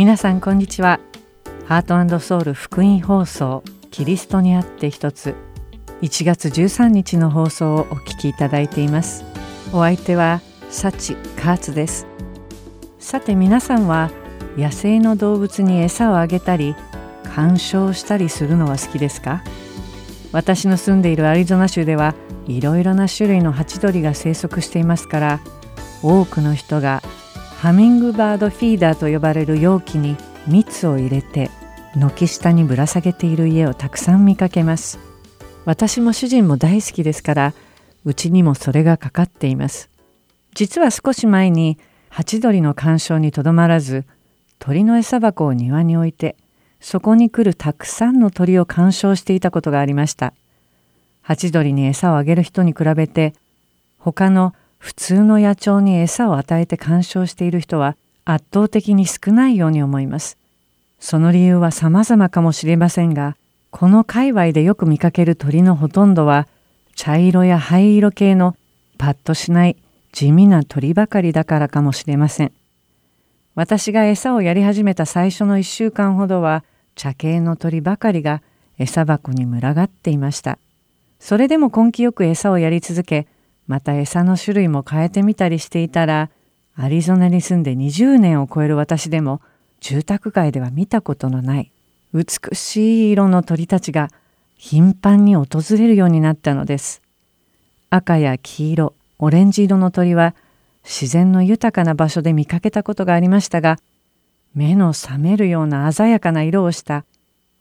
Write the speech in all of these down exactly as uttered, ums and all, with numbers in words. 皆さんこんにちは。ハート&ソウル福音放送、キリストにあって一つ、いちがつじゅうさんにちの放送をお聞きいただいています。お相手はサチ・カーツです。さて皆さんは野生の動物に餌をあげたり鑑賞したりするのは好きですか？私の住んでいるアリゾナ州ではいろいろな種類のハチドリが生息していますから、多くの人がハミングバードフィーダーと呼ばれる容器に蜜を入れて軒下にぶら下げている家をたくさん見かけます。私も主人も大好きですから、うちにもそれがかかっています。実は少し前にハチドリの鑑賞にとどまらず、鳥の餌箱を庭に置いてそこに来るたくさんの鳥を鑑賞していたことがありました。ハチドリに餌をあげる人に比べて、他の普通の野鳥に餌を与えて鑑賞している人は圧倒的に少ないように思います。その理由は様々かもしれませんが、この界隈でよく見かける鳥のほとんどは茶色や灰色系のパッとしない地味な鳥ばかりだからかもしれません。私が餌をやり始めた最初のいっしゅうかんほどは、茶系の鳥ばかりが餌箱に群がっていました。それでも根気よく餌をやり続け、また餌の種類も変えてみたりしていたら、アリゾナに住んでにじゅうねんを超える私でも、住宅街では見たことのない美しい色の鳥たちが頻繁に訪れるようになったのです。赤や黄色、オレンジ色の鳥は自然の豊かな場所で見かけたことがありましたが、目の覚めるような鮮やかな色をした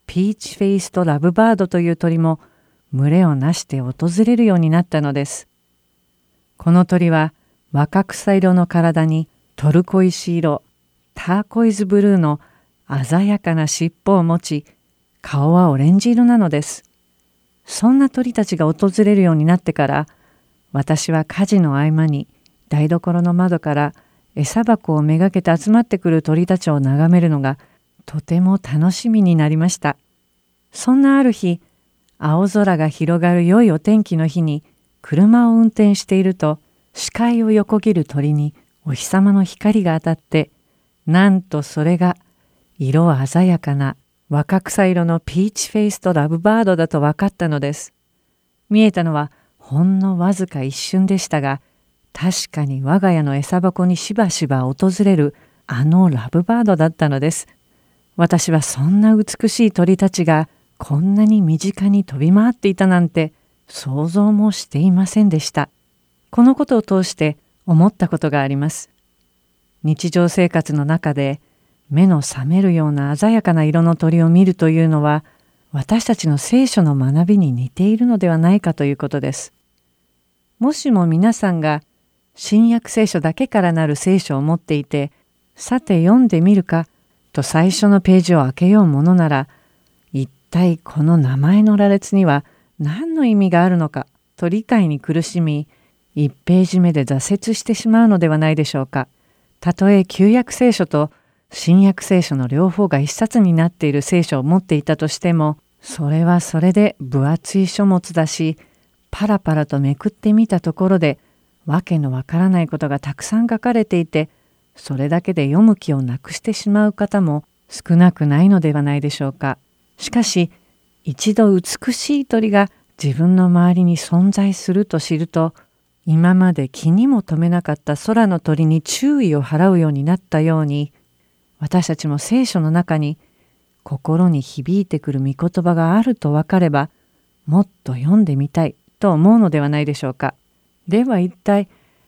ピーチフェイスとラブバードという鳥も群れをなして訪れるようになったのです。この鳥は若草色の体にトルコイシ色、ターコイズブルーの鮮やかな尻尾を持ち、顔はオレンジ色なのです。そんな鳥たちが訪れるようになってから、私は家事の合間に台所の窓から餌箱をめがけて集まってくる鳥たちを眺めるのがとても楽しみになりました。そんなある日、青空が広がる良いお天気の日に車を運転していると、視界を横切る鳥にお日様の光が当たって、なんとそれが色鮮やかな若草色のピーチフェイスとラブバードだと分かったのです。見えたのはほんのわずか一瞬でしたが、確かに我が家の餌箱にしばしば訪れるあのラブバードだったのです。私はそんな美しい鳥たちがこんなに身近に飛び回っていたなんて想像もしていませんでした。このことを通して思ったことがあります。日常生活の中で目の覚めるような鮮やかな色の鳥を見るというのは、私たちの聖書の学びに似ているのではないかということです。もしも皆さんが新約聖書だけからなる聖書を持っていて、さて読んでみるかと最初のページを開けようものなら、一体この名前の羅列には何の意味があるのかと理解に苦しみ、一ページ目で挫折してしまうのではないでしょうか。たとえ旧約聖書と新約聖書の両方が一冊になっている聖書を持っていたとしても、それはそれで分厚い書物だし、パラパラとめくってみたところで、わけのわからないことがたくさん書かれていて、それだけで読む気をなくしてしまう方も少なくないのではないでしょうか。しかし、一度美しい鳥が自分の周りに存在すると知ると、今まで気にも留めなかった空の鳥に注意を払うようになったように、私たちも聖書の中に心に響いてくる御言葉があると分かれば、もっと読んでみたいと思うのではないでしょうか。では一体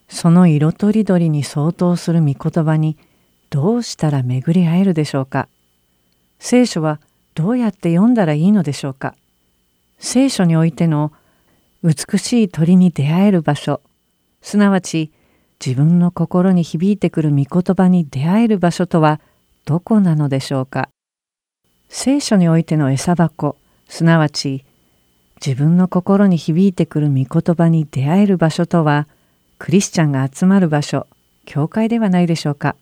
その色とりどりに相当する御言葉にどうしたら巡り合えるでしょうか。聖書はどうやって読んだらいいのでしょうか。聖書においての美しい鳥に出会える場所、すなわち自分の心に響いてくる御言葉に出会える場所とはどこなのでしょうか。聖書においての餌箱、すなわち自分の心に響いてくる御言葉に出会える場所とは、クリスチャンが集まる場所、教会ではないでしょうか。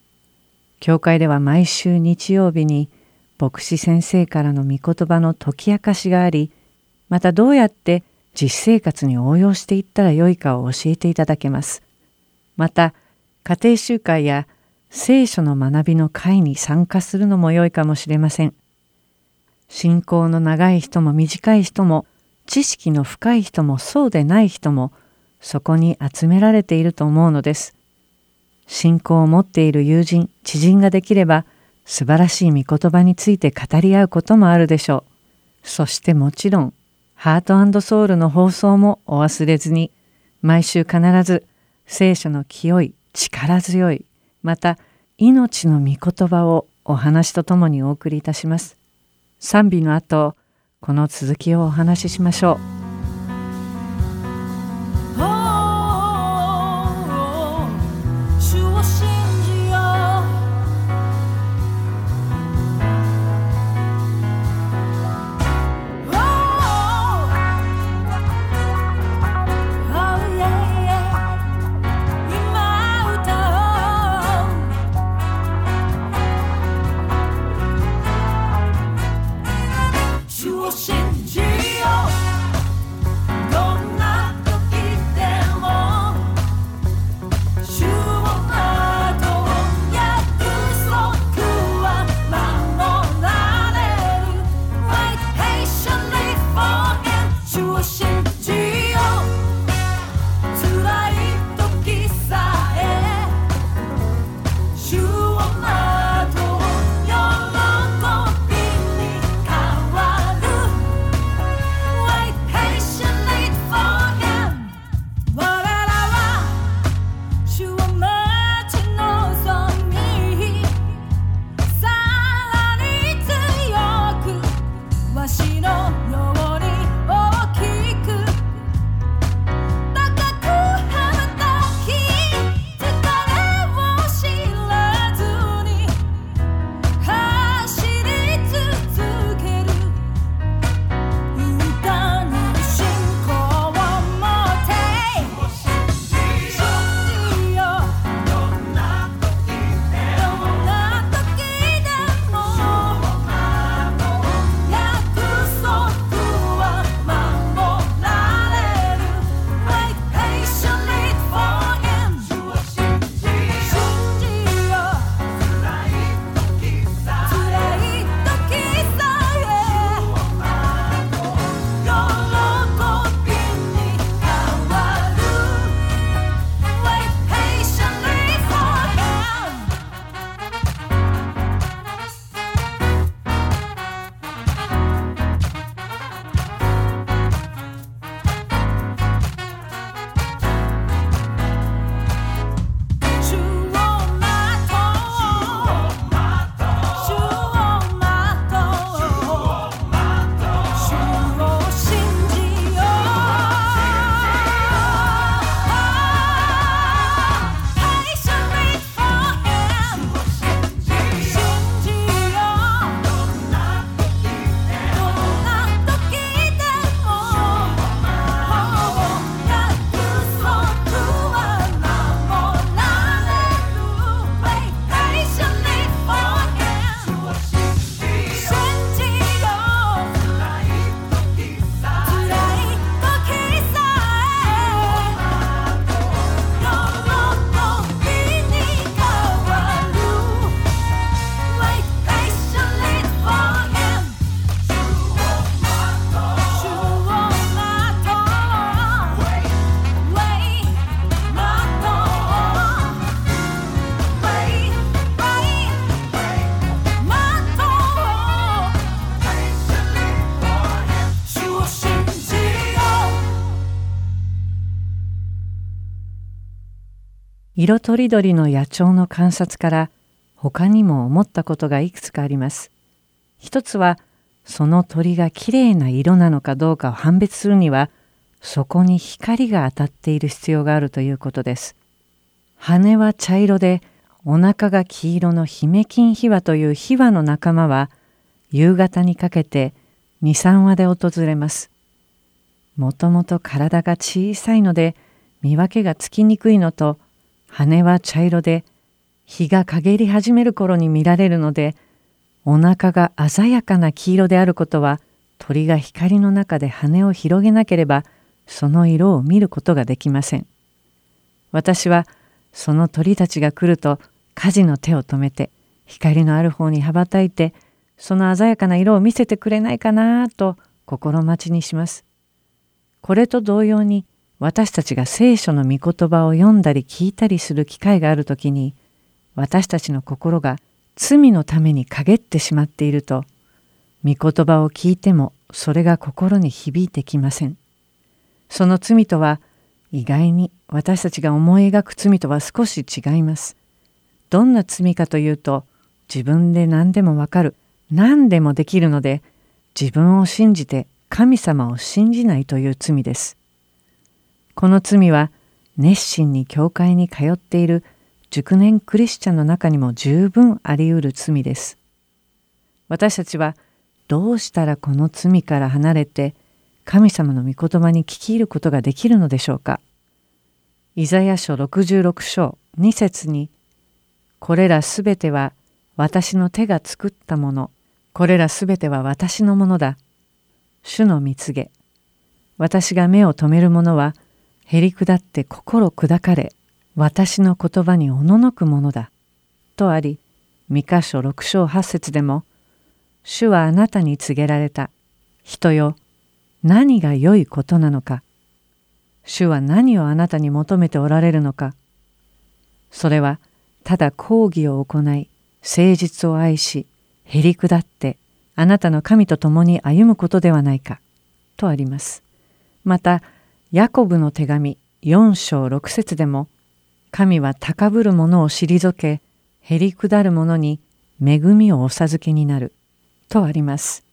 教会では毎週日曜日に牧師先生からの御言葉の解き明かしがあり、またどうやって実生活に応用していったらよいかを教えていただけます。また、家庭集会や聖書の学びの会に参加するのも良いかもしれません。信仰の長い人も短い人も、知識の深い人もそうでない人も、そこに集められていると思うのです。信仰を持っている友人、知人ができれば、素晴らしい御言葉について語り合うこともあるでしょう。そしてもちろん、ハート&ソウルの放送もお忘れずに、毎週必ず聖書の清い、力強い、また命の御言葉をお話とともにお送りいたします。賛美の後、この続きをお話ししましょう。色とりどりの野鳥の観察から他にも思ったことがいくつかあります。一つは、その鳥がきれいな色なのかどうかを判別するには、そこに光が当たっている必要があるということです。羽は茶色で、お腹が黄色のヒメキンヒワというヒワの仲間は、夕方にかけてに、さんわで訪れます。もともと体が小さいので、見分けがつきにくいのと、羽は茶色で、日が陰り始める頃に見られるので、お腹が鮮やかな黄色であることは、鳥が光の中で羽を広げなければ、その色を見ることができません。私は、その鳥たちが来ると、火事の手を止めて光のある方に羽ばたいて、その鮮やかな色を見せてくれないかなと心待ちにします。これと同様に、私たちが聖書の御言葉を読んだり聞いたりする機会があるときに、私たちの心が罪のために陰ってしまっていると、御言葉を聞いてもそれが心に響いてきません。その罪とは、意外に私たちが思い描く罪とは少し違います。どんな罪かというと、自分で何でもわかる、何でもできるので、自分を信じて神様を信じないという罪です。この罪は、熱心に教会に通っている熟年クリスチャンの中にも十分あり得る罪です。私たちは、どうしたらこの罪から離れて、神様の御言葉に聞き入ることができるのでしょうか。イザヤ書ろくじゅうろく章に節に、これらすべては私の手が作ったもの、これらすべては私のものだ。主の御告げ、私が目を留める者は、へりくだって心砕かれ、私の言葉におののくものだ。とあり、ミカ書ろく章はち節でも、主はあなたに告げられた。人よ、何が良いことなのか。主は何をあなたに求めておられるのか。それは、ただ公義を行い、誠実を愛し、へりくだって、あなたの神と共に歩むことではないか。とあります。また、ヤコブの手紙よん章ろく節でも、神は高ぶる者を退け、へりくだる者に恵みをお授けになる。とあります。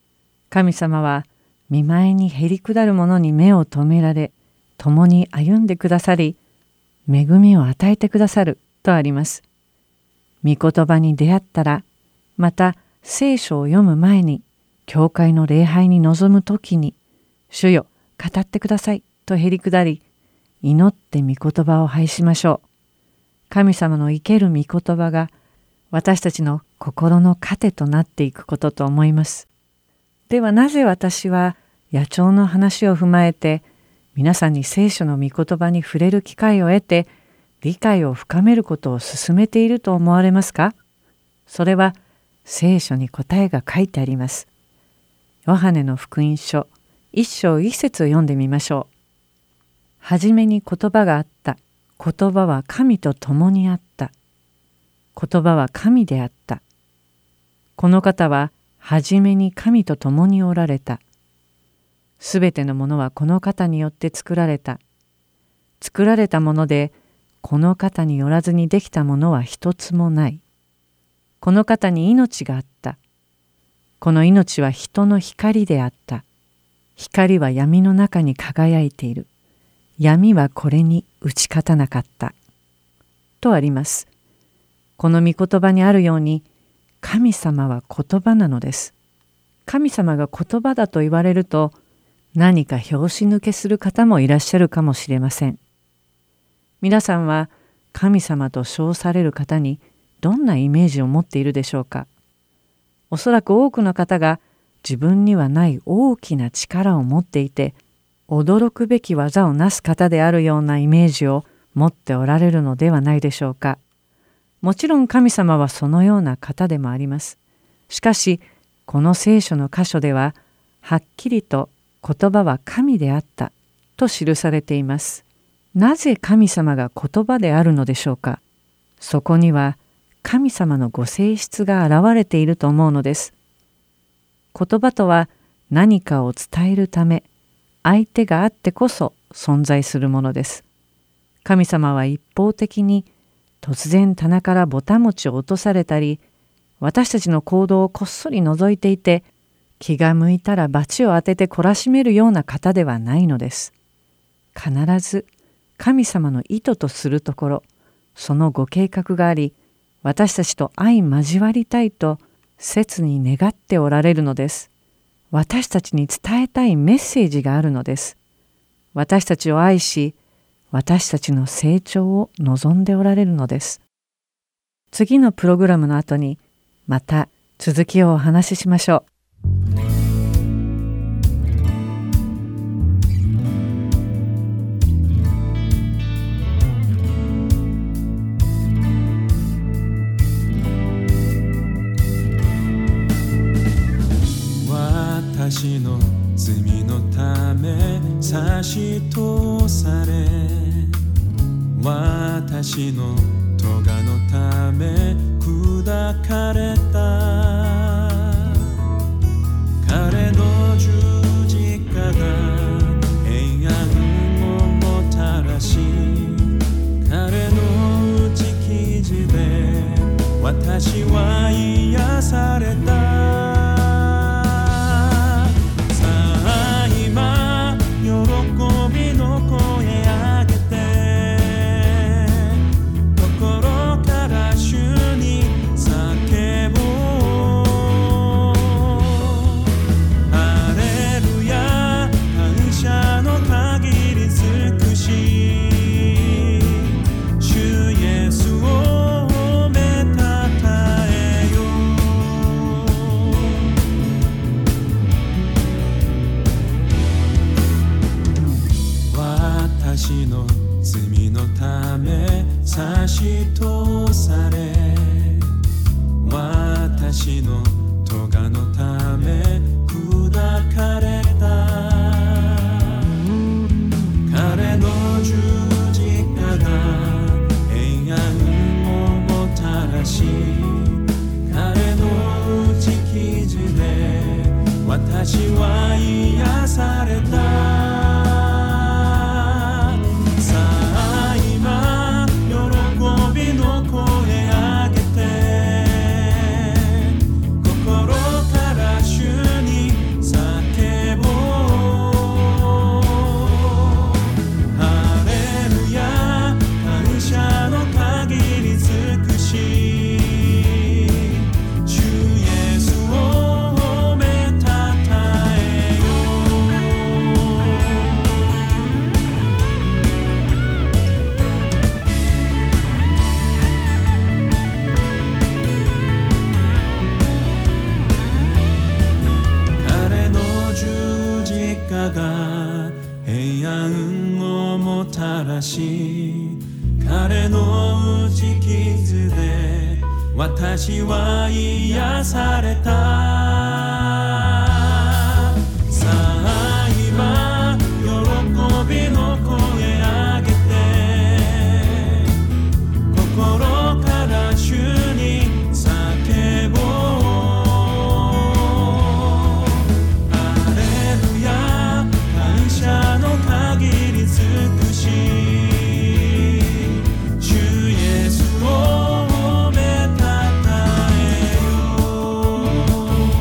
神様は、見舞いにへりくだる者に目を留められ、共に歩んでくださり、恵みを与えてくださるとあります。御言葉に出会ったら、また聖書を読む前に、教会の礼拝に臨むときに、主よ、語ってくださいとへりくだり、祈って御言葉を拝しましょう。神様の生ける御言葉が、私たちの心の糧となっていくことと思います。ではなぜ私は野鳥の話を踏まえて、皆さんに聖書の御言葉に触れる機会を得て、理解を深めることを進めていると思われますか？それは、聖書に答えが書いてあります。ヨハネの福音書いっ章いっ節を読んでみましょう。はじめに言葉があった。言葉は神と共にあった。言葉は神であった。この方は、はじめに神と共におられた。すべてのものはこの方によって作られた。作られたもので、この方によらずにできたものは一つもない。この方に命があった。この命は人の光であった。光は闇の中に輝いている。闇はこれに打ち勝たなかった。とあります。この御言葉にあるように、神様は言葉なのです。神様が言葉だと言われると、何か拍子抜けする方もいらっしゃるかもしれません。皆さんは神様と称される方にどんなイメージを持っているでしょうか。おそらく多くの方が自分にはない大きな力を持っていて、驚くべき技をなす方であるようなイメージを持っておられるのではないでしょうか。もちろん神様はそのような方でもあります。しかし、この聖書の箇所では、はっきりと言葉は神であったと記されています。なぜ神様が言葉であるのでしょうか。そこには神様のご性質が現れていると思うのです。言葉とは何かを伝えるため、相手があってこそ存在するものです。神様は一方的に、突然棚からぼた餅を落とされたり、私たちの行動をこっそり覗いていて、気が向いたらバチを当てて懲らしめるような方ではないのです。必ず神様の意図とするところ、そのご計画があり、私たちと相交わりたいと切に願っておられるのです。私たちに伝えたいメッセージがあるのです。私たちを愛し、私たちの成長を望んでおられるのです。次のプログラムの後に、また続きをお話ししましょう。私の罪のため差し通され、私の咎のため砕かれた。彼の十字架が平安をもたらし、彼の打ち生地で私は癒された。私の罪のため差し通され、私の咎のため砕かれた。彼の十字架が平安をもたらし、彼の打ち生地で私は癒された。平安をもたらし、彼の打ち傷で私は癒された。さあ今喜びの声あげて、心から主に叫ぼう。主イエスを褒めたたえよう。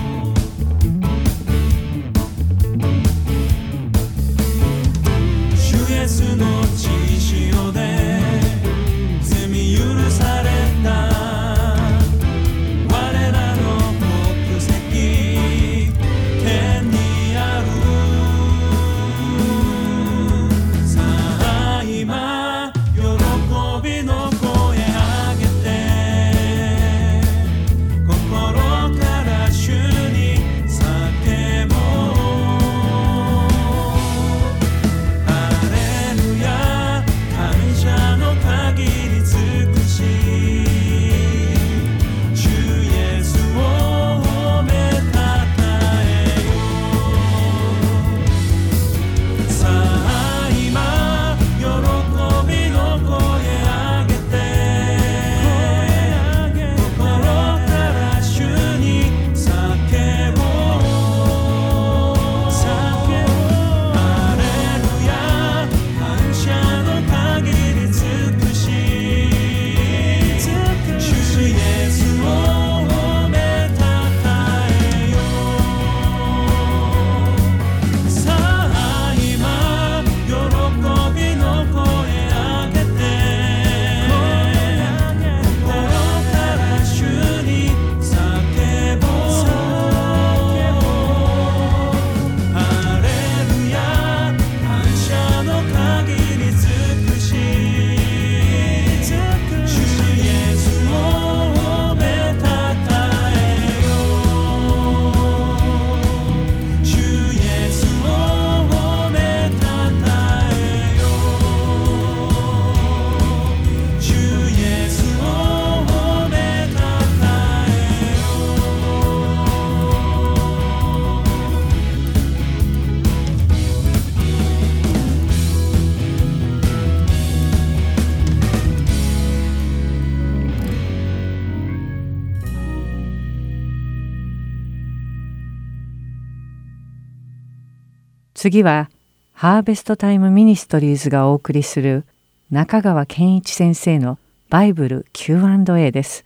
次はハーベストタイムミニストリーズがお送りする中川健一先生のバイブル キューアンドエー です。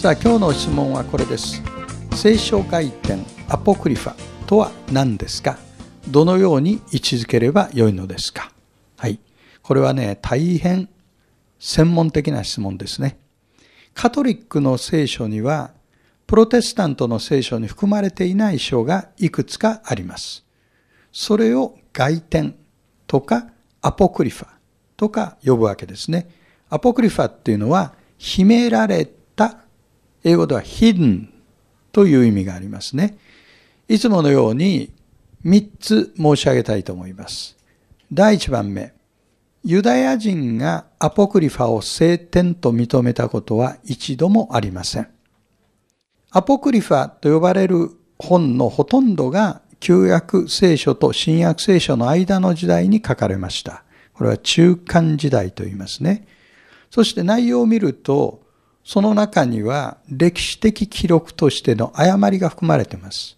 さあ今日の質問はこれです。聖書外典アポクリファとは何ですか？どのように位置づければよいのですか？はい、これはね大変専門的な質問ですね。カトリックの聖書にはプロテスタントの聖書に含まれていない書がいくつかあります。それを外典とかアポクリファとか呼ぶわけですね。アポクリファっていうのは秘められた、英語では hidden という意味がありますね。いつものようにみっつ申し上げたいと思います。だいいちばんめ、ユダヤ人がアポクリファを聖典と認めたことは一度もありません。アポクリファと呼ばれる本のほとんどが旧約聖書と新約聖書の間の時代に書かれました。これは中間時代と言いますね。そして内容を見ると、その中には歴史的記録としての誤りが含まれています。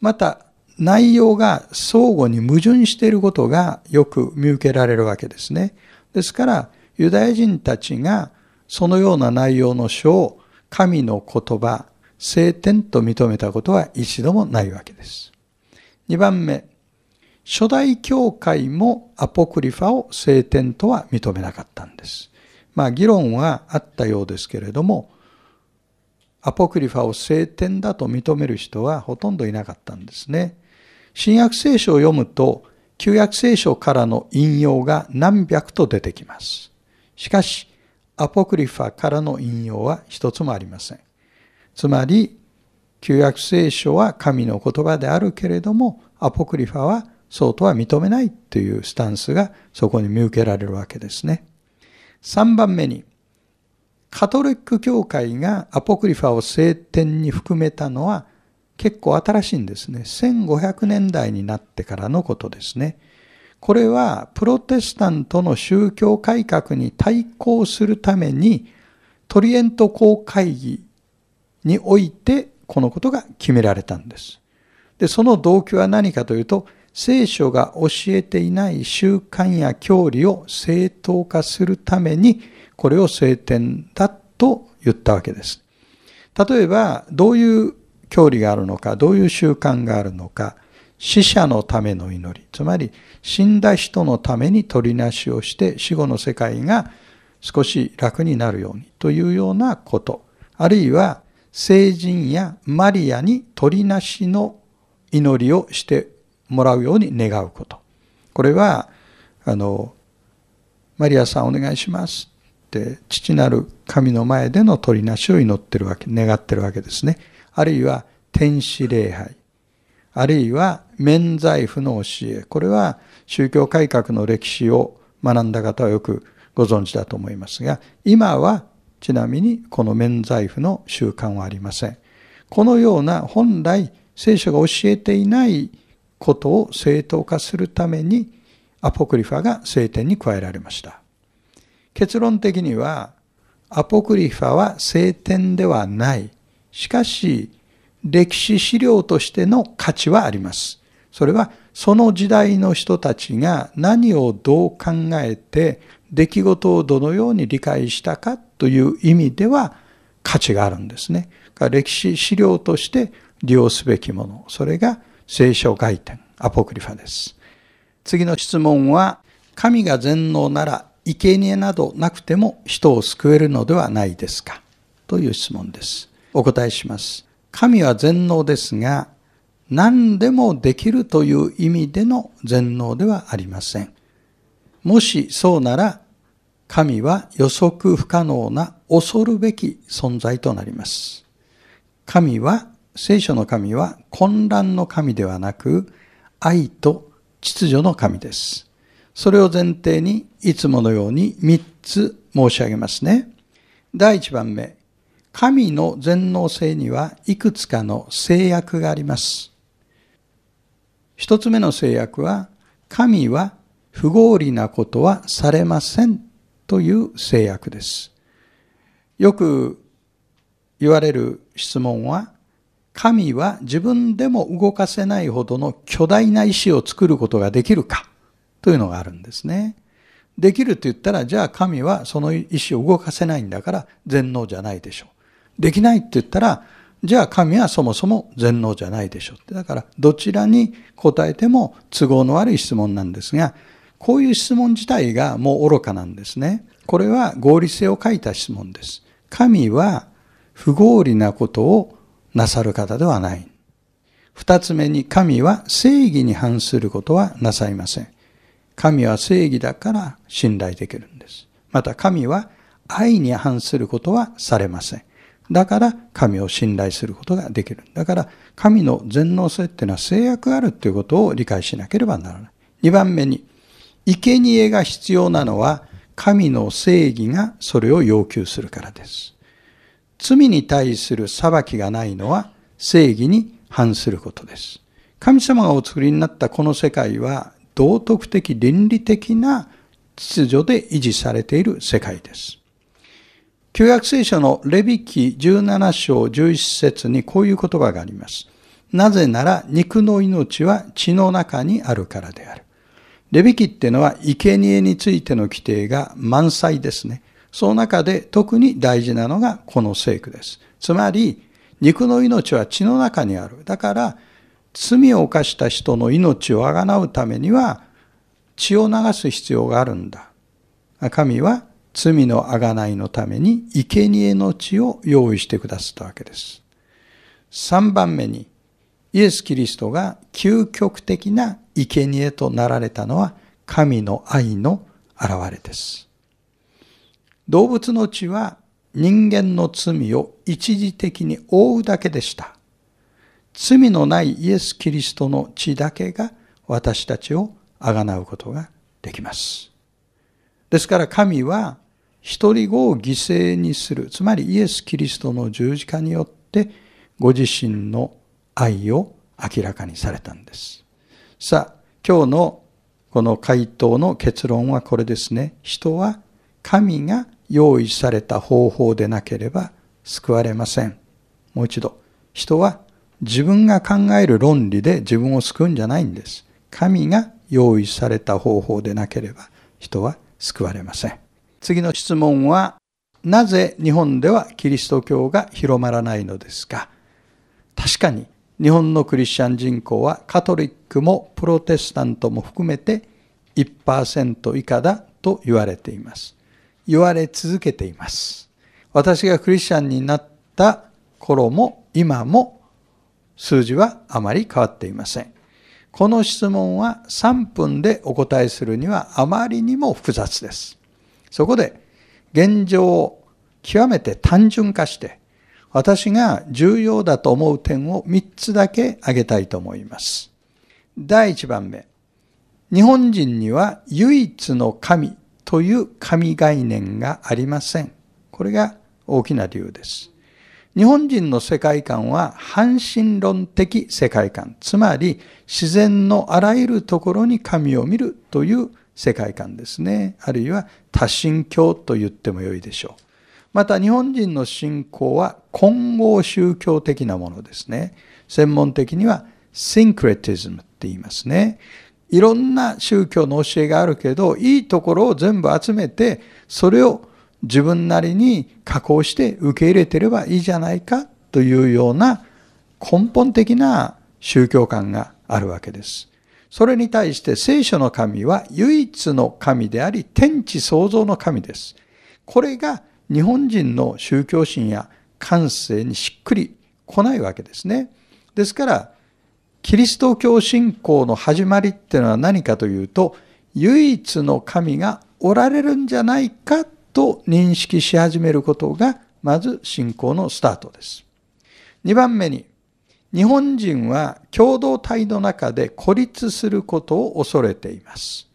また、内容が相互に矛盾していることがよく見受けられるわけですね。ですから、ユダヤ人たちがそのような内容の書を神の言葉、聖典と認めたことは一度もないわけです。にばんめ、初代教会もアポクリファを聖典とは認めなかったんです。まあ議論はあったようですけれども、アポクリファを聖典だと認める人はほとんどいなかったんですね。新約聖書を読むと、旧約聖書からの引用が何百と出てきます。しかし、アポクリファからの引用は一つもありません。つまり、旧約聖書は神の言葉であるけれども、アポクリファはそうとは認めないというスタンスがそこに見受けられるわけですね。さんばんめに、カトリック教会がアポクリファを聖典に含めたのは、結構新しいんですね。せんごひゃくねんだいになってからのことですね。これはプロテスタントの宗教改革に対抗するためにトリエント公会議においてこのことが決められたんです。で、その動機は何かというと、聖書が教えていない習慣や教理を正当化するためにこれを聖典だと言ったわけです。例えばどういう教理があるのか、どういう習慣があるのか、死者のための祈り、つまり死んだ人のために取りなしをして死後の世界が少し楽になるようにというようなこと、あるいは聖人やマリアに取りなしの祈りをしてもらうように願うこと。これはあのマリアさんお願いしますって父なる神の前での取りなしを祈ってるわけ、願ってるわけですね。あるいは天使礼拝、あるいは免罪符の教え、これは宗教改革の歴史を学んだ方はよくご存知だと思いますが、今はちなみにこの免罪符の習慣はありません。このような本来聖書が教えていないことを正当化するためにアポクリファが聖典に加えられました。結論的にはアポクリファは聖典ではない、しかし、歴史資料としての価値はあります。それは、その時代の人たちが何をどう考えて、出来事をどのように理解したかという意味では価値があるんですね。歴史資料として利用すべきもの。それが聖書外典、アポクリファです。次の質問は、神が全能なら、生贄などなくても人を救えるのではないですか？という質問です。お答えします。神は全能ですが、何でもできるという意味での全能ではありません。もしそうなら、神は予測不可能な恐るべき存在となります。神は、聖書の神は混乱の神ではなく、愛と秩序の神です。それを前提に、いつものようにみっつ申し上げますね。だいいちばんめ、神の全能性にはいくつかの制約があります。一つ目の制約は、神は不合理なことはされませんという制約です。よく言われる質問は、神は自分でも動かせないほどの巨大な意志を作ることができるかというのがあるんですね。できると言ったら、じゃあ神はその意志を動かせないんだから全能じゃないでしょう。できないって言ったら、じゃあ神はそもそも全能じゃないでしょうって。だからどちらに答えても都合の悪い質問なんですが、こういう質問自体がもう愚かなんですね。これは合理性を欠いた質問です。神は不合理なことをなさる方ではない。二つ目に、神は正義に反することはなさいません。神は正義だから信頼できるんです。また神は愛に反することはされません。だから神を信頼することができる。だから神の全能性っていうのは制約があるということを理解しなければならない。二番目に、生贄が必要なのは神の正義がそれを要求するからです。罪に対する裁きがないのは正義に反することです。神様がお作りになったこの世界は道徳的倫理的な秩序で維持されている世界です。旧約聖書のレビ記じゅうななしょうじゅういっせつにこういう言葉があります。なぜなら肉の命は血の中にあるからである。レビ記っていうのは生贄についての規定が満載ですね。その中で特に大事なのがこの聖句です。つまり肉の命は血の中にある。だから罪を犯した人の命をあがなうためには血を流す必要があるんだ。神は罪のあがないのために生贄の血を用意してくださったわけです。さんばんめに、イエス・キリストが究極的な生贄となられたのは神の愛の現れです。動物の血は人間の罪を一時的に覆うだけでした。罪のないイエス・キリストの血だけが私たちをあがなうことができます。ですから神は一人子を犠牲にする、つまりイエス・キリストの十字架によってご自身の愛を明らかにされたんです。さあ、今日のこの回答の結論はこれですね。人は神が用意された方法でなければ救われません。もう一度。人は自分が考える論理で自分を救うんじゃないんです。神が用意された方法でなければ人は救われません。次の質問は、なぜ日本ではキリスト教が広まらないのですか。確かに日本のクリスチャン人口はカトリックもプロテスタントも含めて いちパーセント 以下だと言われています。言われ続けています。私がクリスチャンになった頃も今も数字はあまり変わっていません。この質問はさんぷんでお答えするにはあまりにも複雑です。そこで現状を極めて単純化して、私が重要だと思う点をみっつだけ挙げたいと思います。だいいちばんめ、日本人には唯一の神という神概念がありません。これが大きな理由です。日本人の世界観は汎神論的世界観、つまり自然のあらゆるところに神を見るという世界観ですね。あるいは多神教と言ってもよいでしょう。また日本人の信仰は混合宗教的なものですね。専門的にはシンクレティズムって言いますね。いろんな宗教の教えがあるけど、いいところを全部集めて、それを自分なりに加工して受け入れてればいいじゃないかというような根本的な宗教観があるわけです。それに対して聖書の神は唯一の神であり、天地創造の神です。これが日本人の宗教心や感性にしっくりこないわけですね。ですから、キリスト教信仰の始まりっていうのは何かというと、唯一の神がおられるんじゃないかと認識し始めることが、まず信仰のスタートです。にばんめに、日本人は共同体の中で孤立することを恐れています。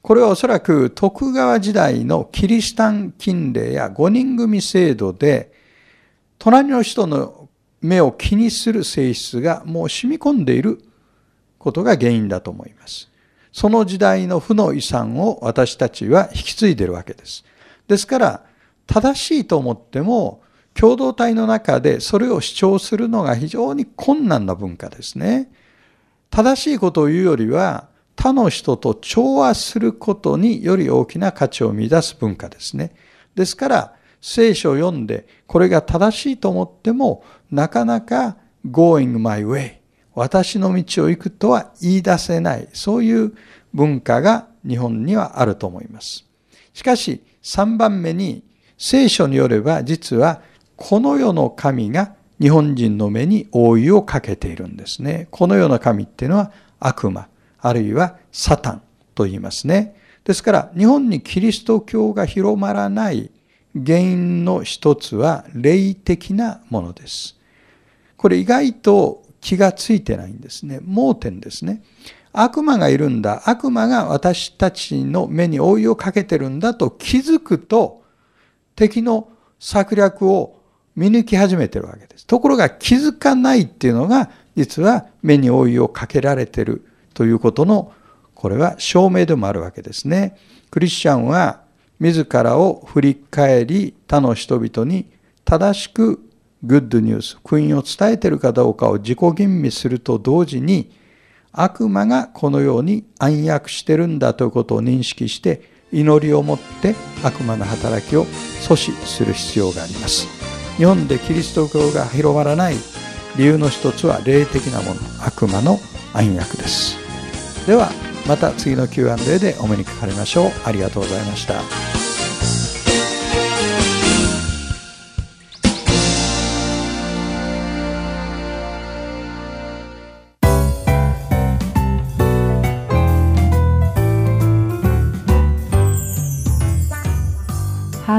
これはおそらく徳川時代のキリシタン禁令やごにん組制度で、隣の人の目を気にする性質がもう染み込んでいることが原因だと思います。その時代の負の遺産を私たちは引き継いでいるわけです。ですから、正しいと思っても共同体の中でそれを主張するのが非常に困難な文化ですね。正しいことを言うよりは他の人と調和することにより大きな価値を見出す文化ですね。ですから聖書を読んでこれが正しいと思ってもなかなか going my way 私の道を行くとは言い出せない、そういう文化が日本にはあると思います。しかしさんばんめに聖書によれば実はこの世の神が日本人の目に覆いをかけているんですね。この世の神っていうのは悪魔あるいはサタンと言いますね。ですから日本にキリスト教が広まらない原因の一つは霊的なものです。これ意外と気がついてないんですね。盲点ですね。悪魔がいるんだ。悪魔が私たちの目に覆いをかけてるんだと気づくと敵の策略を見抜き始めてるわけです。ところが気づかないっていうのが実は目に覆いをかけられてるということのこれは証明でもあるわけですね。クリスチャンは自らを振り返り他の人々に正しくグッドニュース、福音を伝えてるかどうかを自己吟味すると同時に悪魔がこのように暗躍してるんだということを認識して祈りをもって悪魔の働きを阻止する必要があります。日本でキリスト教が広まらない理由の一つは霊的なもの、悪魔の暗躍です。ではまた次の キューアンドエー でお目にかかりましょう。ありがとうございました。ハ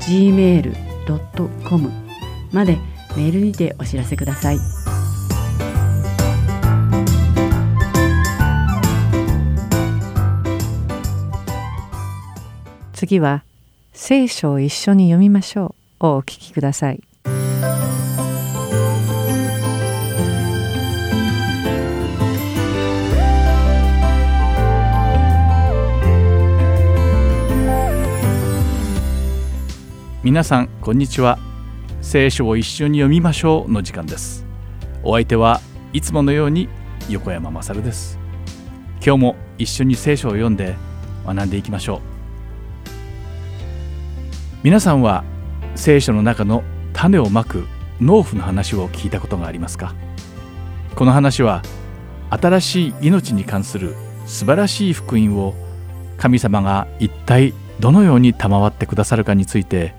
ジーメール ドットコム までメールにてお知らせください。次は聖書を一緒に読みましょうをお聞きください。皆さんこんにちは。聖書を一緒に読みましょうの時間です。お相手はいつものように横山勝です。今日も一緒に聖書を読んで学んでいきましょう。皆さんは聖書の中の種をまく農夫の話を聞いたことがありますか？この話は新しい命に関する素晴らしい福音を神様が一体どのように賜ってくださるかについて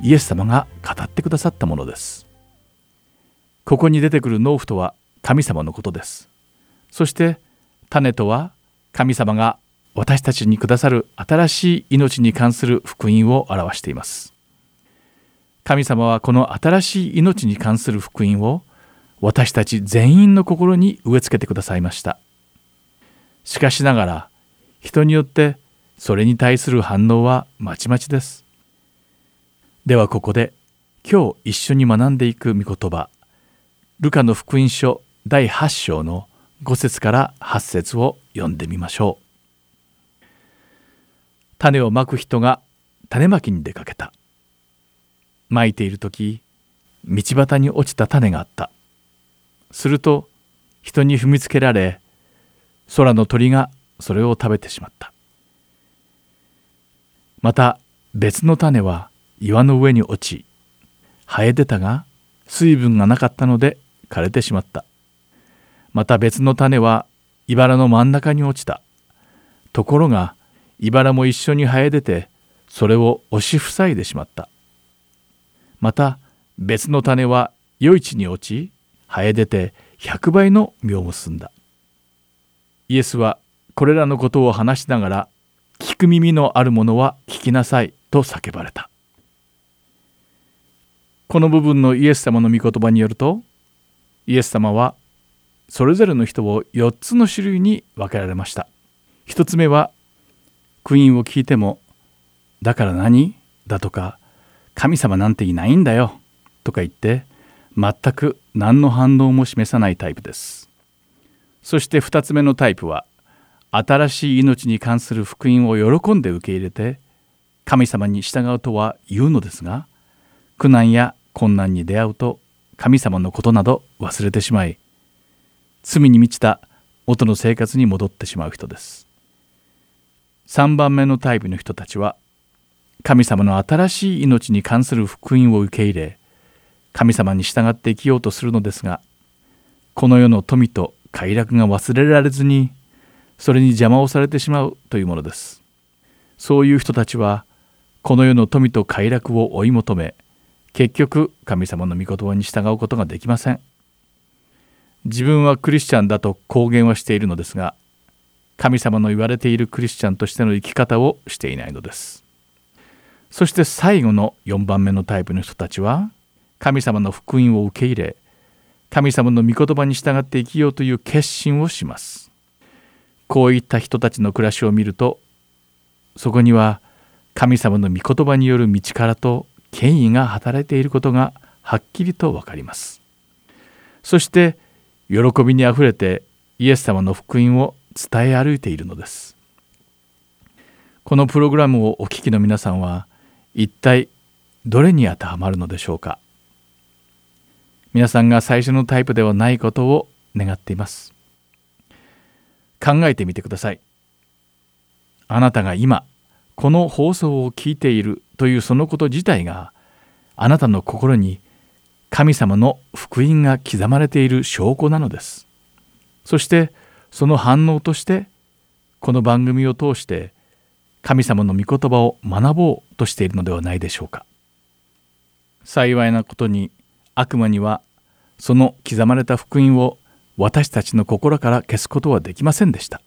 イエス様が語ってくださったものです。ここに出てくる農夫とは神様のことです。そして種とは神様が私たちにくださる新しい命に関する福音を表しています。神様はこの新しい命に関する福音を私たち全員の心に植え付けてくださいました。しかしながら人によってそれに対する反応はまちまちです。ではここで今日一緒に学んでいく御言葉、ルカの福音書だいはち章のご節からはち節を読んでみましょう。種をまく人が種まきに出かけた。まいているとき、道端に落ちた種があった。すると人に踏みつけられ、空の鳥がそれを食べてしまった。また別の種は岩の上に落ち、生え出たが水分がなかったので枯れてしまった。また別の種は茨の真ん中に落ちた。ところが茨も一緒に生え出て、それを押し塞いでしまった。また別の種は余市に落ち、生え出てひゃくばいの実を結んだ。イエスはこれらのことを話しながら、聞く耳のあるものは聞きなさいと叫ばれた。この部分のイエス様の御言葉によると、イエス様はそれぞれの人をよっつの種類に分けられました。ひとつめは、福音を聞いても、だから何だとか、神様なんていないんだよとか言って、全く何の反応も示さないタイプです。そしてふたつめのタイプは、新しい命に関する福音を喜んで受け入れて、神様に従うとは言うのですが、苦難や困難に出会うと神様のことなど忘れてしまい、罪に満ちた元の生活に戻ってしまう人です。さんばんめのタイプの人たちは、神様の新しい命に関する福音を受け入れ、神様に従って生きようとするのですが、この世の富と快楽が忘れられずに、それに邪魔をされてしまうというものです。そういう人たちは、この世の富と快楽を追い求め、結局神様の御言葉に従うことができません。自分はクリスチャンだと公言はしているのですが、神様の言われているクリスチャンとしての生き方をしていないのです。そして最後のよんばんめのタイプの人たちは、神様の福音を受け入れ、神様の御言葉に従って生きようという決心をします。こういった人たちの暮らしを見ると、そこには神様の御言葉による道からと権威が働いていることがはっきりとわかります。そして喜びにあふれてイエス様の福音を伝え歩いているのです。このプログラムをお聞きの皆さんは一体どれに当てはまるのでしょうか。皆さんが最初のタイプではないことを願っています。考えてみてください。あなたが今この放送を聞いているというそのこと自体が、あなたの心に神様の福音が刻まれている証拠なのです。そしてその反応として、この番組を通して神様の御言葉を学ぼうとしているのではないでしょうか。幸いなことに、悪魔にはその刻まれた福音を私たちの心から消すことはできませんでした。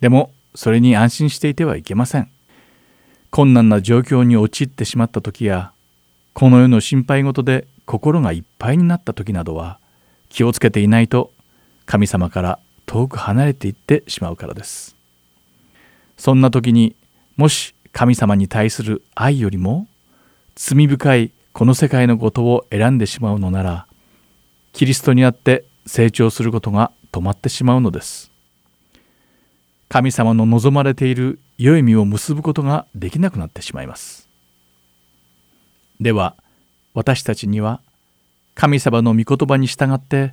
でもそれに安心していてはいけません。困難な状況に陥ってしまった時や、この世の心配事で心がいっぱいになった時などは、気をつけていないと神様から遠く離れていってしまうからです。そんな時に、もし神様に対する愛よりも罪深いこの世界のことを選んでしまうのなら、キリストにあって成長することが止まってしまうのです。神様の望まれている良い実を結ぶことができなくなってしまいます。では、私たちには神様の御言葉に従って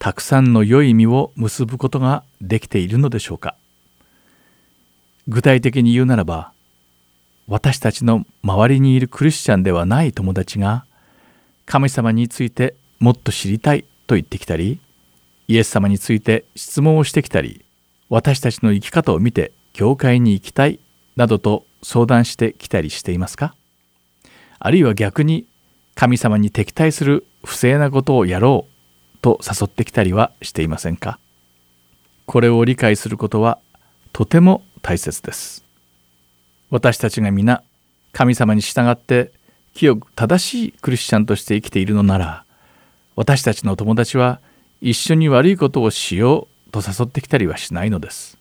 たくさんの良い実を結ぶことができているのでしょうか。具体的に言うならば、私たちの周りにいるクリスチャンではない友達が、神様についてもっと知りたいと言ってきたり、イエス様について質問をしてきたり、私たちの生き方を見て教会に行きたいなどと相談してきたりしていますか？あるいは逆に、神様に敵対する不正なことをやろうと誘ってきたりはしていませんか？これを理解することはとても大切です。私たちが皆神様に従って清く正しいクリスチャンとして生きているのなら、私たちの友達は一緒に悪いことをしようと誘ってきたりはしないのです。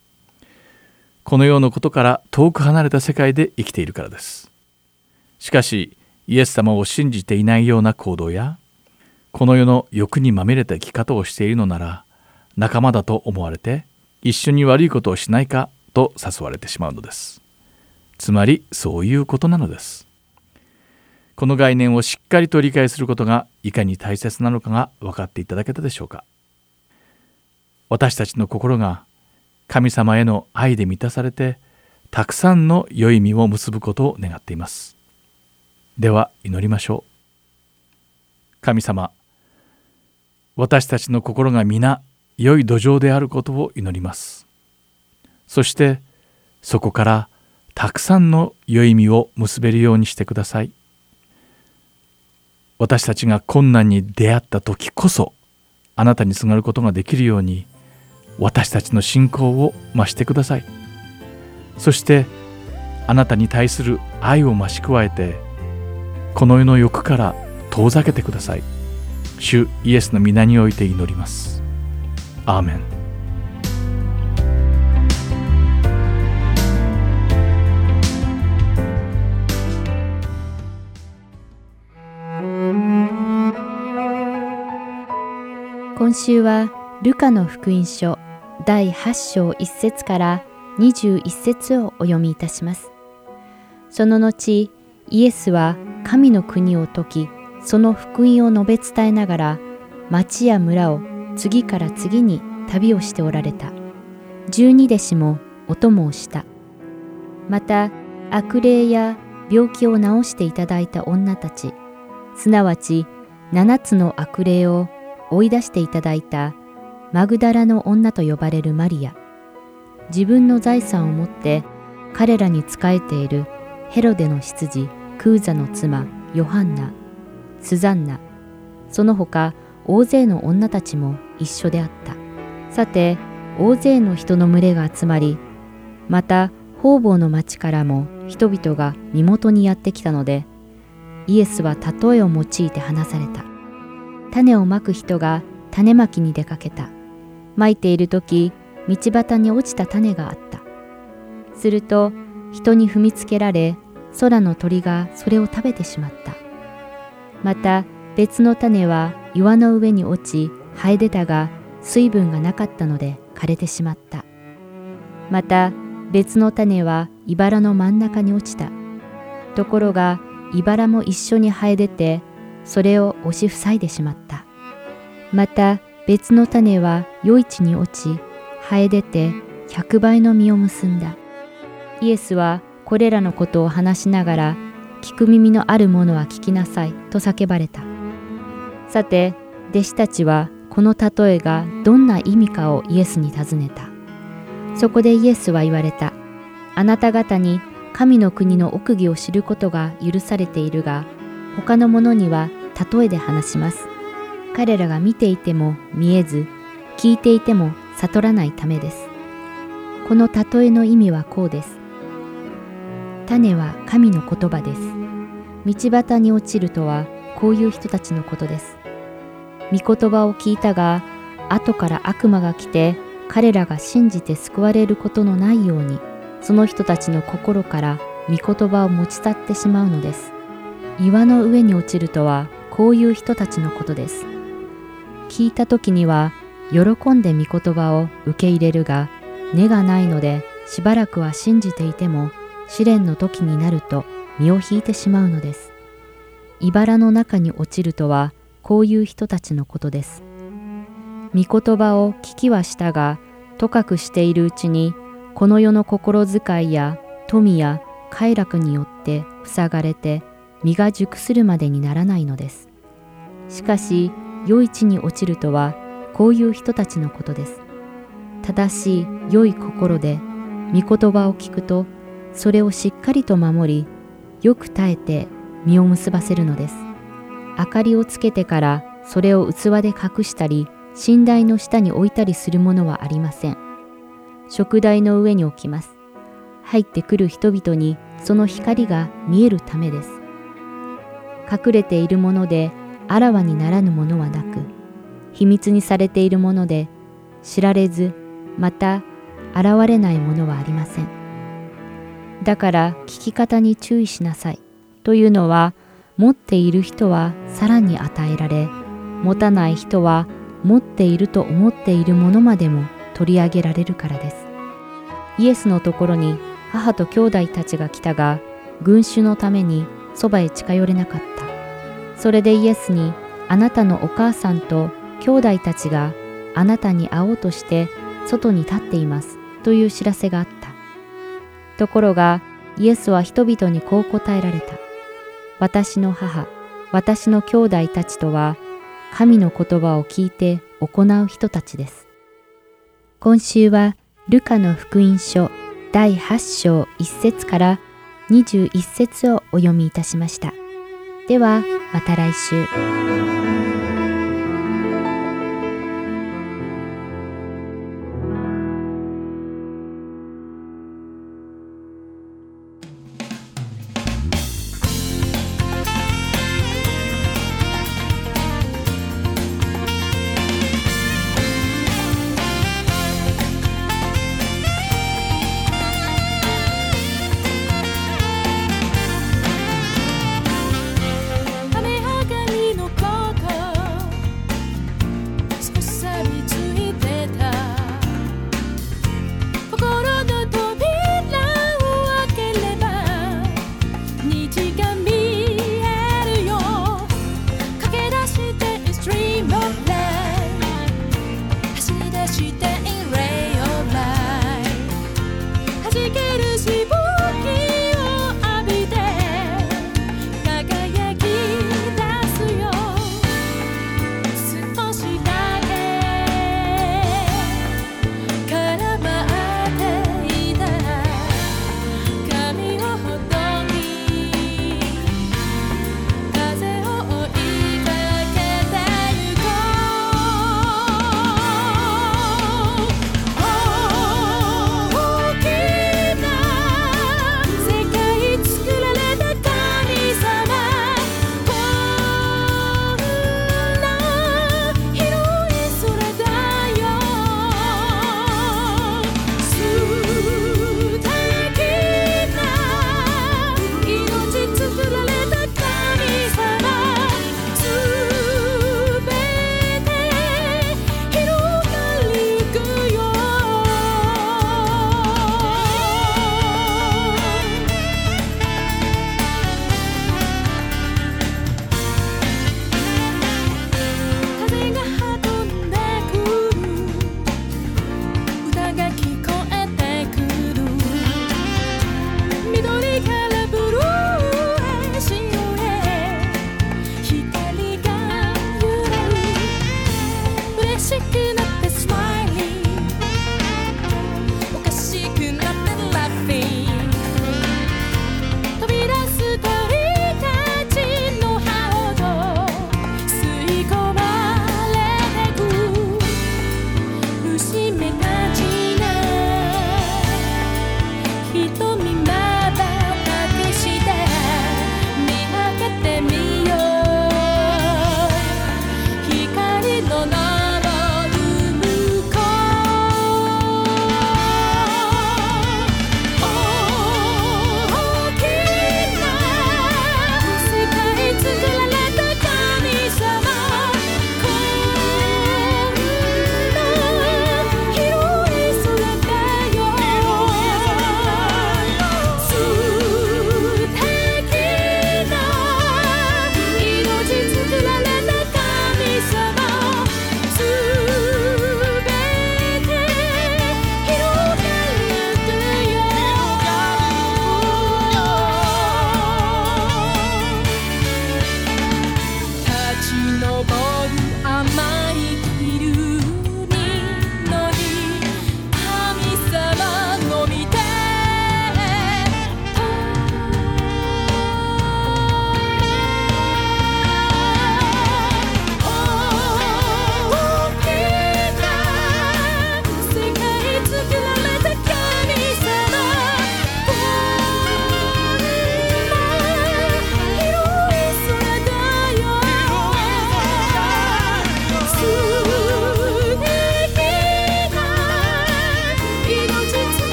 このようなことから遠く離れた世界で生きているからです。しかし、イエス様を信じていないような行動や、この世の欲にまみれた生き方をしているのなら、仲間だと思われて、一緒に悪いことをしないかと誘われてしまうのです。つまり、そういうことなのです。この概念をしっかりと理解することがいかに大切なのかが分かっていただけたでしょうか。私たちの心が神様への愛で満たされて、たくさんの良い実を結ぶことを願っています。では祈りましょう。神様、私たちの心が皆良い土壌であることを祈ります。そしてそこからたくさんの良い実を結べるようにしてください。私たちが困難に出会った時こそ、あなたにすがることができるように、私たちの信仰を増してください。そしてあなたに対する愛を増し加えて、この世の欲から遠ざけてください。主イエスの皆において祈ります。アーメン。今週はルカの福音書だいはち章いち節からにじゅういち節をお読みいたします。その後、イエスは神の国を説き、その福音を述べ伝えながら、町や村を次から次に旅をしておられた。十二弟子もお供をした。また、悪霊や病気を治していただいた女たち、すなわち七つの悪霊を追い出していただいたマグダラの女と呼ばれるマリア、自分の財産を持って彼らに仕えているヘロデの執事クーザの妻ヨハンナ、スザンナ、その他大勢の女たちも一緒であった。さて、大勢の人の群れが集まり、また方々の町からも人々が身元にやってきたので、イエスは例えを用いて話された。種をまく人が種まきに出かけた。まいているとき、道端に落ちた種があった。すると、人に踏みつけられ、空の鳥がそれを食べてしまった。また、別の種は岩の上に落ち、生え出たが、水分がなかったので枯れてしまった。また、別の種は茨の真ん中に落ちた。ところが、茨も一緒に生え出て、それを押し塞いでしまった。また別の種は余市に落ち、生え出て百倍の実を結んだ。イエスはこれらのことを話しながら、聞く耳のある者は聞きなさいと叫ばれた。さて、弟子たちはこの例えがどんな意味かをイエスに尋ねた。そこでイエスは言われた。あなた方に神の国の奥義を知ることが許されているが、他の者には例えで話します。彼らが見ていても見えず、聞いていても悟らないためです。この例えの意味はこうです。種は神の言葉です。道端に落ちるとはこういう人たちのことです。御言葉を聞いたが、後から悪魔が来て彼らが信じて救われることのないように、その人たちの心から御言葉を持ち去ってしまうのです。岩の上に落ちるとはこういう人たちのことです。聞いたときには喜んで御言葉を受け入れるが、根がないのでしばらくは信じていても、試練の時になると身を引いてしまうのです。茨の中に落ちるとはこういう人たちのことです。御言葉を聞きはしたが、とかくしているうちに、この世の心遣いや富や快楽によって塞がれて、実が熟するまでにならないのです。しかし、良い地に落ちるとは、こういう人たちのことです。正しい良い心で、御言葉を聞くと、それをしっかりと守り、よく耐えて実を結ばせるのです。明かりをつけてから、それを器で隠したり、寝台の下に置いたりするものはありません。燭台の上に置きます。入ってくる人々に、その光が見えるためです。隠れているものであらわにならぬものはなく、秘密にされているもので知られず、また現れないものはありません。だから聞き方に注意しなさい。というのは、持っている人はさらに与えられ、持たない人は持っていると思っているものまでも取り上げられるからです。イエスのところに母と兄弟たちが来たが、群衆のためにそばへ近寄れなかった。それでイエスに、あなたのお母さんと兄弟たちがあなたに会おうとして外に立っていますという知らせがあった。ところがイエスは人々にこう答えられた。私の母、私の兄弟たちとは、神の言葉を聞いて行う人たちです。今週はルカの福音書だいはち章いち節からにじゅういち節をお読みいたしました。ではまた来週。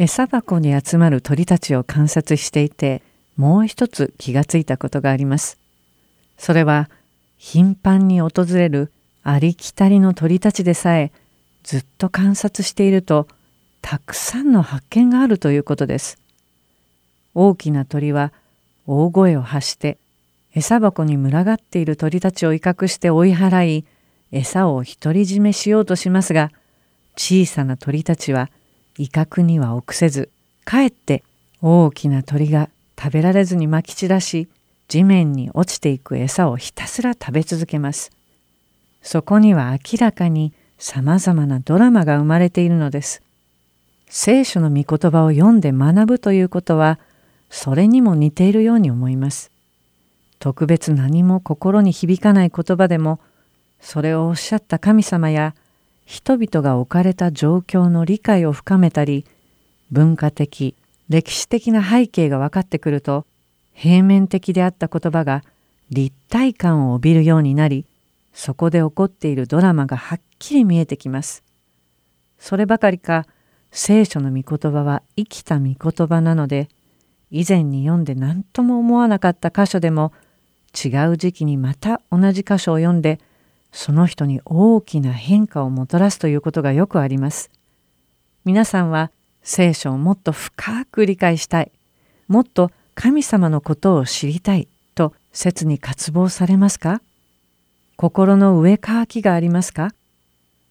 餌箱に集まる鳥たちを観察していて、もう一つ気がついたことがあります。それは、頻繁に訪れるありきたりの鳥たちでさえ、ずっと観察していると、たくさんの発見があるということです。大きな鳥は大声を発して、餌箱に群がっている鳥たちを威嚇して追い払い、餌を独り占めしようとしますが、小さな鳥たちは威嚇には臆せず、かえって大きな鳥が食べられずにまき散らし、地面に落ちていく餌をひたすら食べ続けます。そこには明らかにさまざまなドラマが生まれているのです。聖書の御言葉を読んで学ぶということは、それにも似ているように思います。特別何も心に響かない言葉でも、それをおっしゃった神様や、人々が置かれた状況の理解を深めたり、文化的、歴史的な背景が分かってくると、平面的であった言葉が立体感を帯びるようになり、そこで起こっているドラマがはっきり見えてきます。そればかりか、聖書の御言葉は生きた御言葉なので、以前に読んで何とも思わなかった箇所でも、違う時期にまた同じ箇所を読んで、その人に大きな変化をもたらすということがよくあります。皆さんは聖書をもっと深く理解したい、もっと神様のことを知りたいと切に渇望されますか？心の飢え渇きがありますか？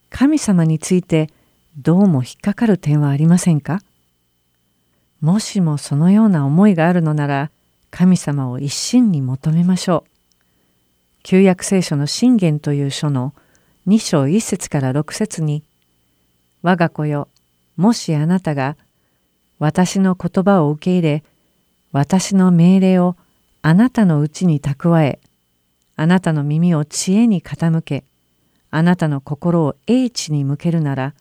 神様についてどうも引っかかる点はありませんか？もしもそのような思いがあるのなら、神様を一心に求めましょう。旧約聖書の箴言という書のに章いっ節からろく節に、我が子よ、もしあなたが私の言葉を受け入れ、私の命令をあなたのうちに蓄え、あなたの耳を知恵に傾け、あなたの心を英知に向けるなら、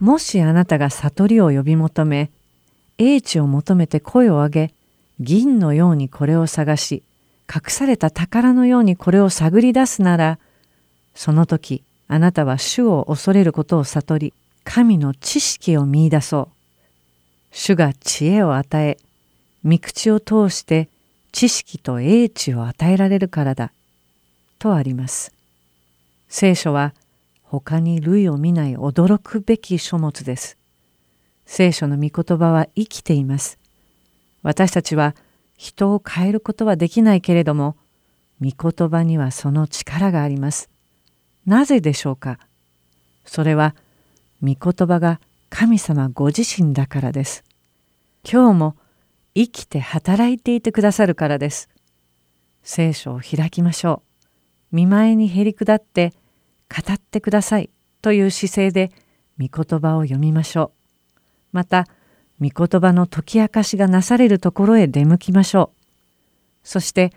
もしあなたが悟りを呼び求め、英知を求めて声を上げ、銀のようにこれを探し、隠された宝のようにこれを探り出すなら、その時あなたは主を恐れることを悟り、神の知識を見出そう。主が知恵を与え、御口を通して知識と英知を与えられるからだ。とあります。聖書は他に類を見ない驚くべき書物です。聖書の御言葉は生きています。私たちは人を変えることはできないけれども、御言葉にはその力があります。なぜでしょうか？それは、御言葉が神様ご自身だからです。今日も生きて働いていてくださるからです。聖書を開きましょう。御前にへり下って、語ってくださいという姿勢で御言葉を読みましょう。また、御言葉の解き明かしがなされるところへ出向きましょう。そして、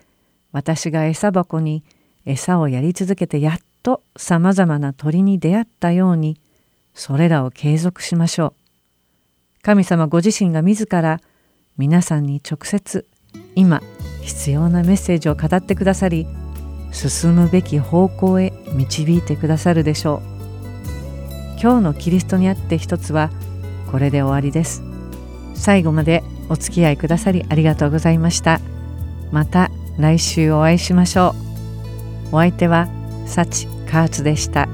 私が餌箱に餌をやり続けてやっとさまざまな鳥に出会ったように、それらを継続しましょう。神様ご自身が自ら皆さんに直接今必要なメッセージを語ってくださり、進むべき方向へ導いてくださるでしょう。今日のキリストにあって一つはこれで終わりです。最後までお付き合いくださりありがとうございました。また来週お会いしましょう。お相手は幸カーツでした。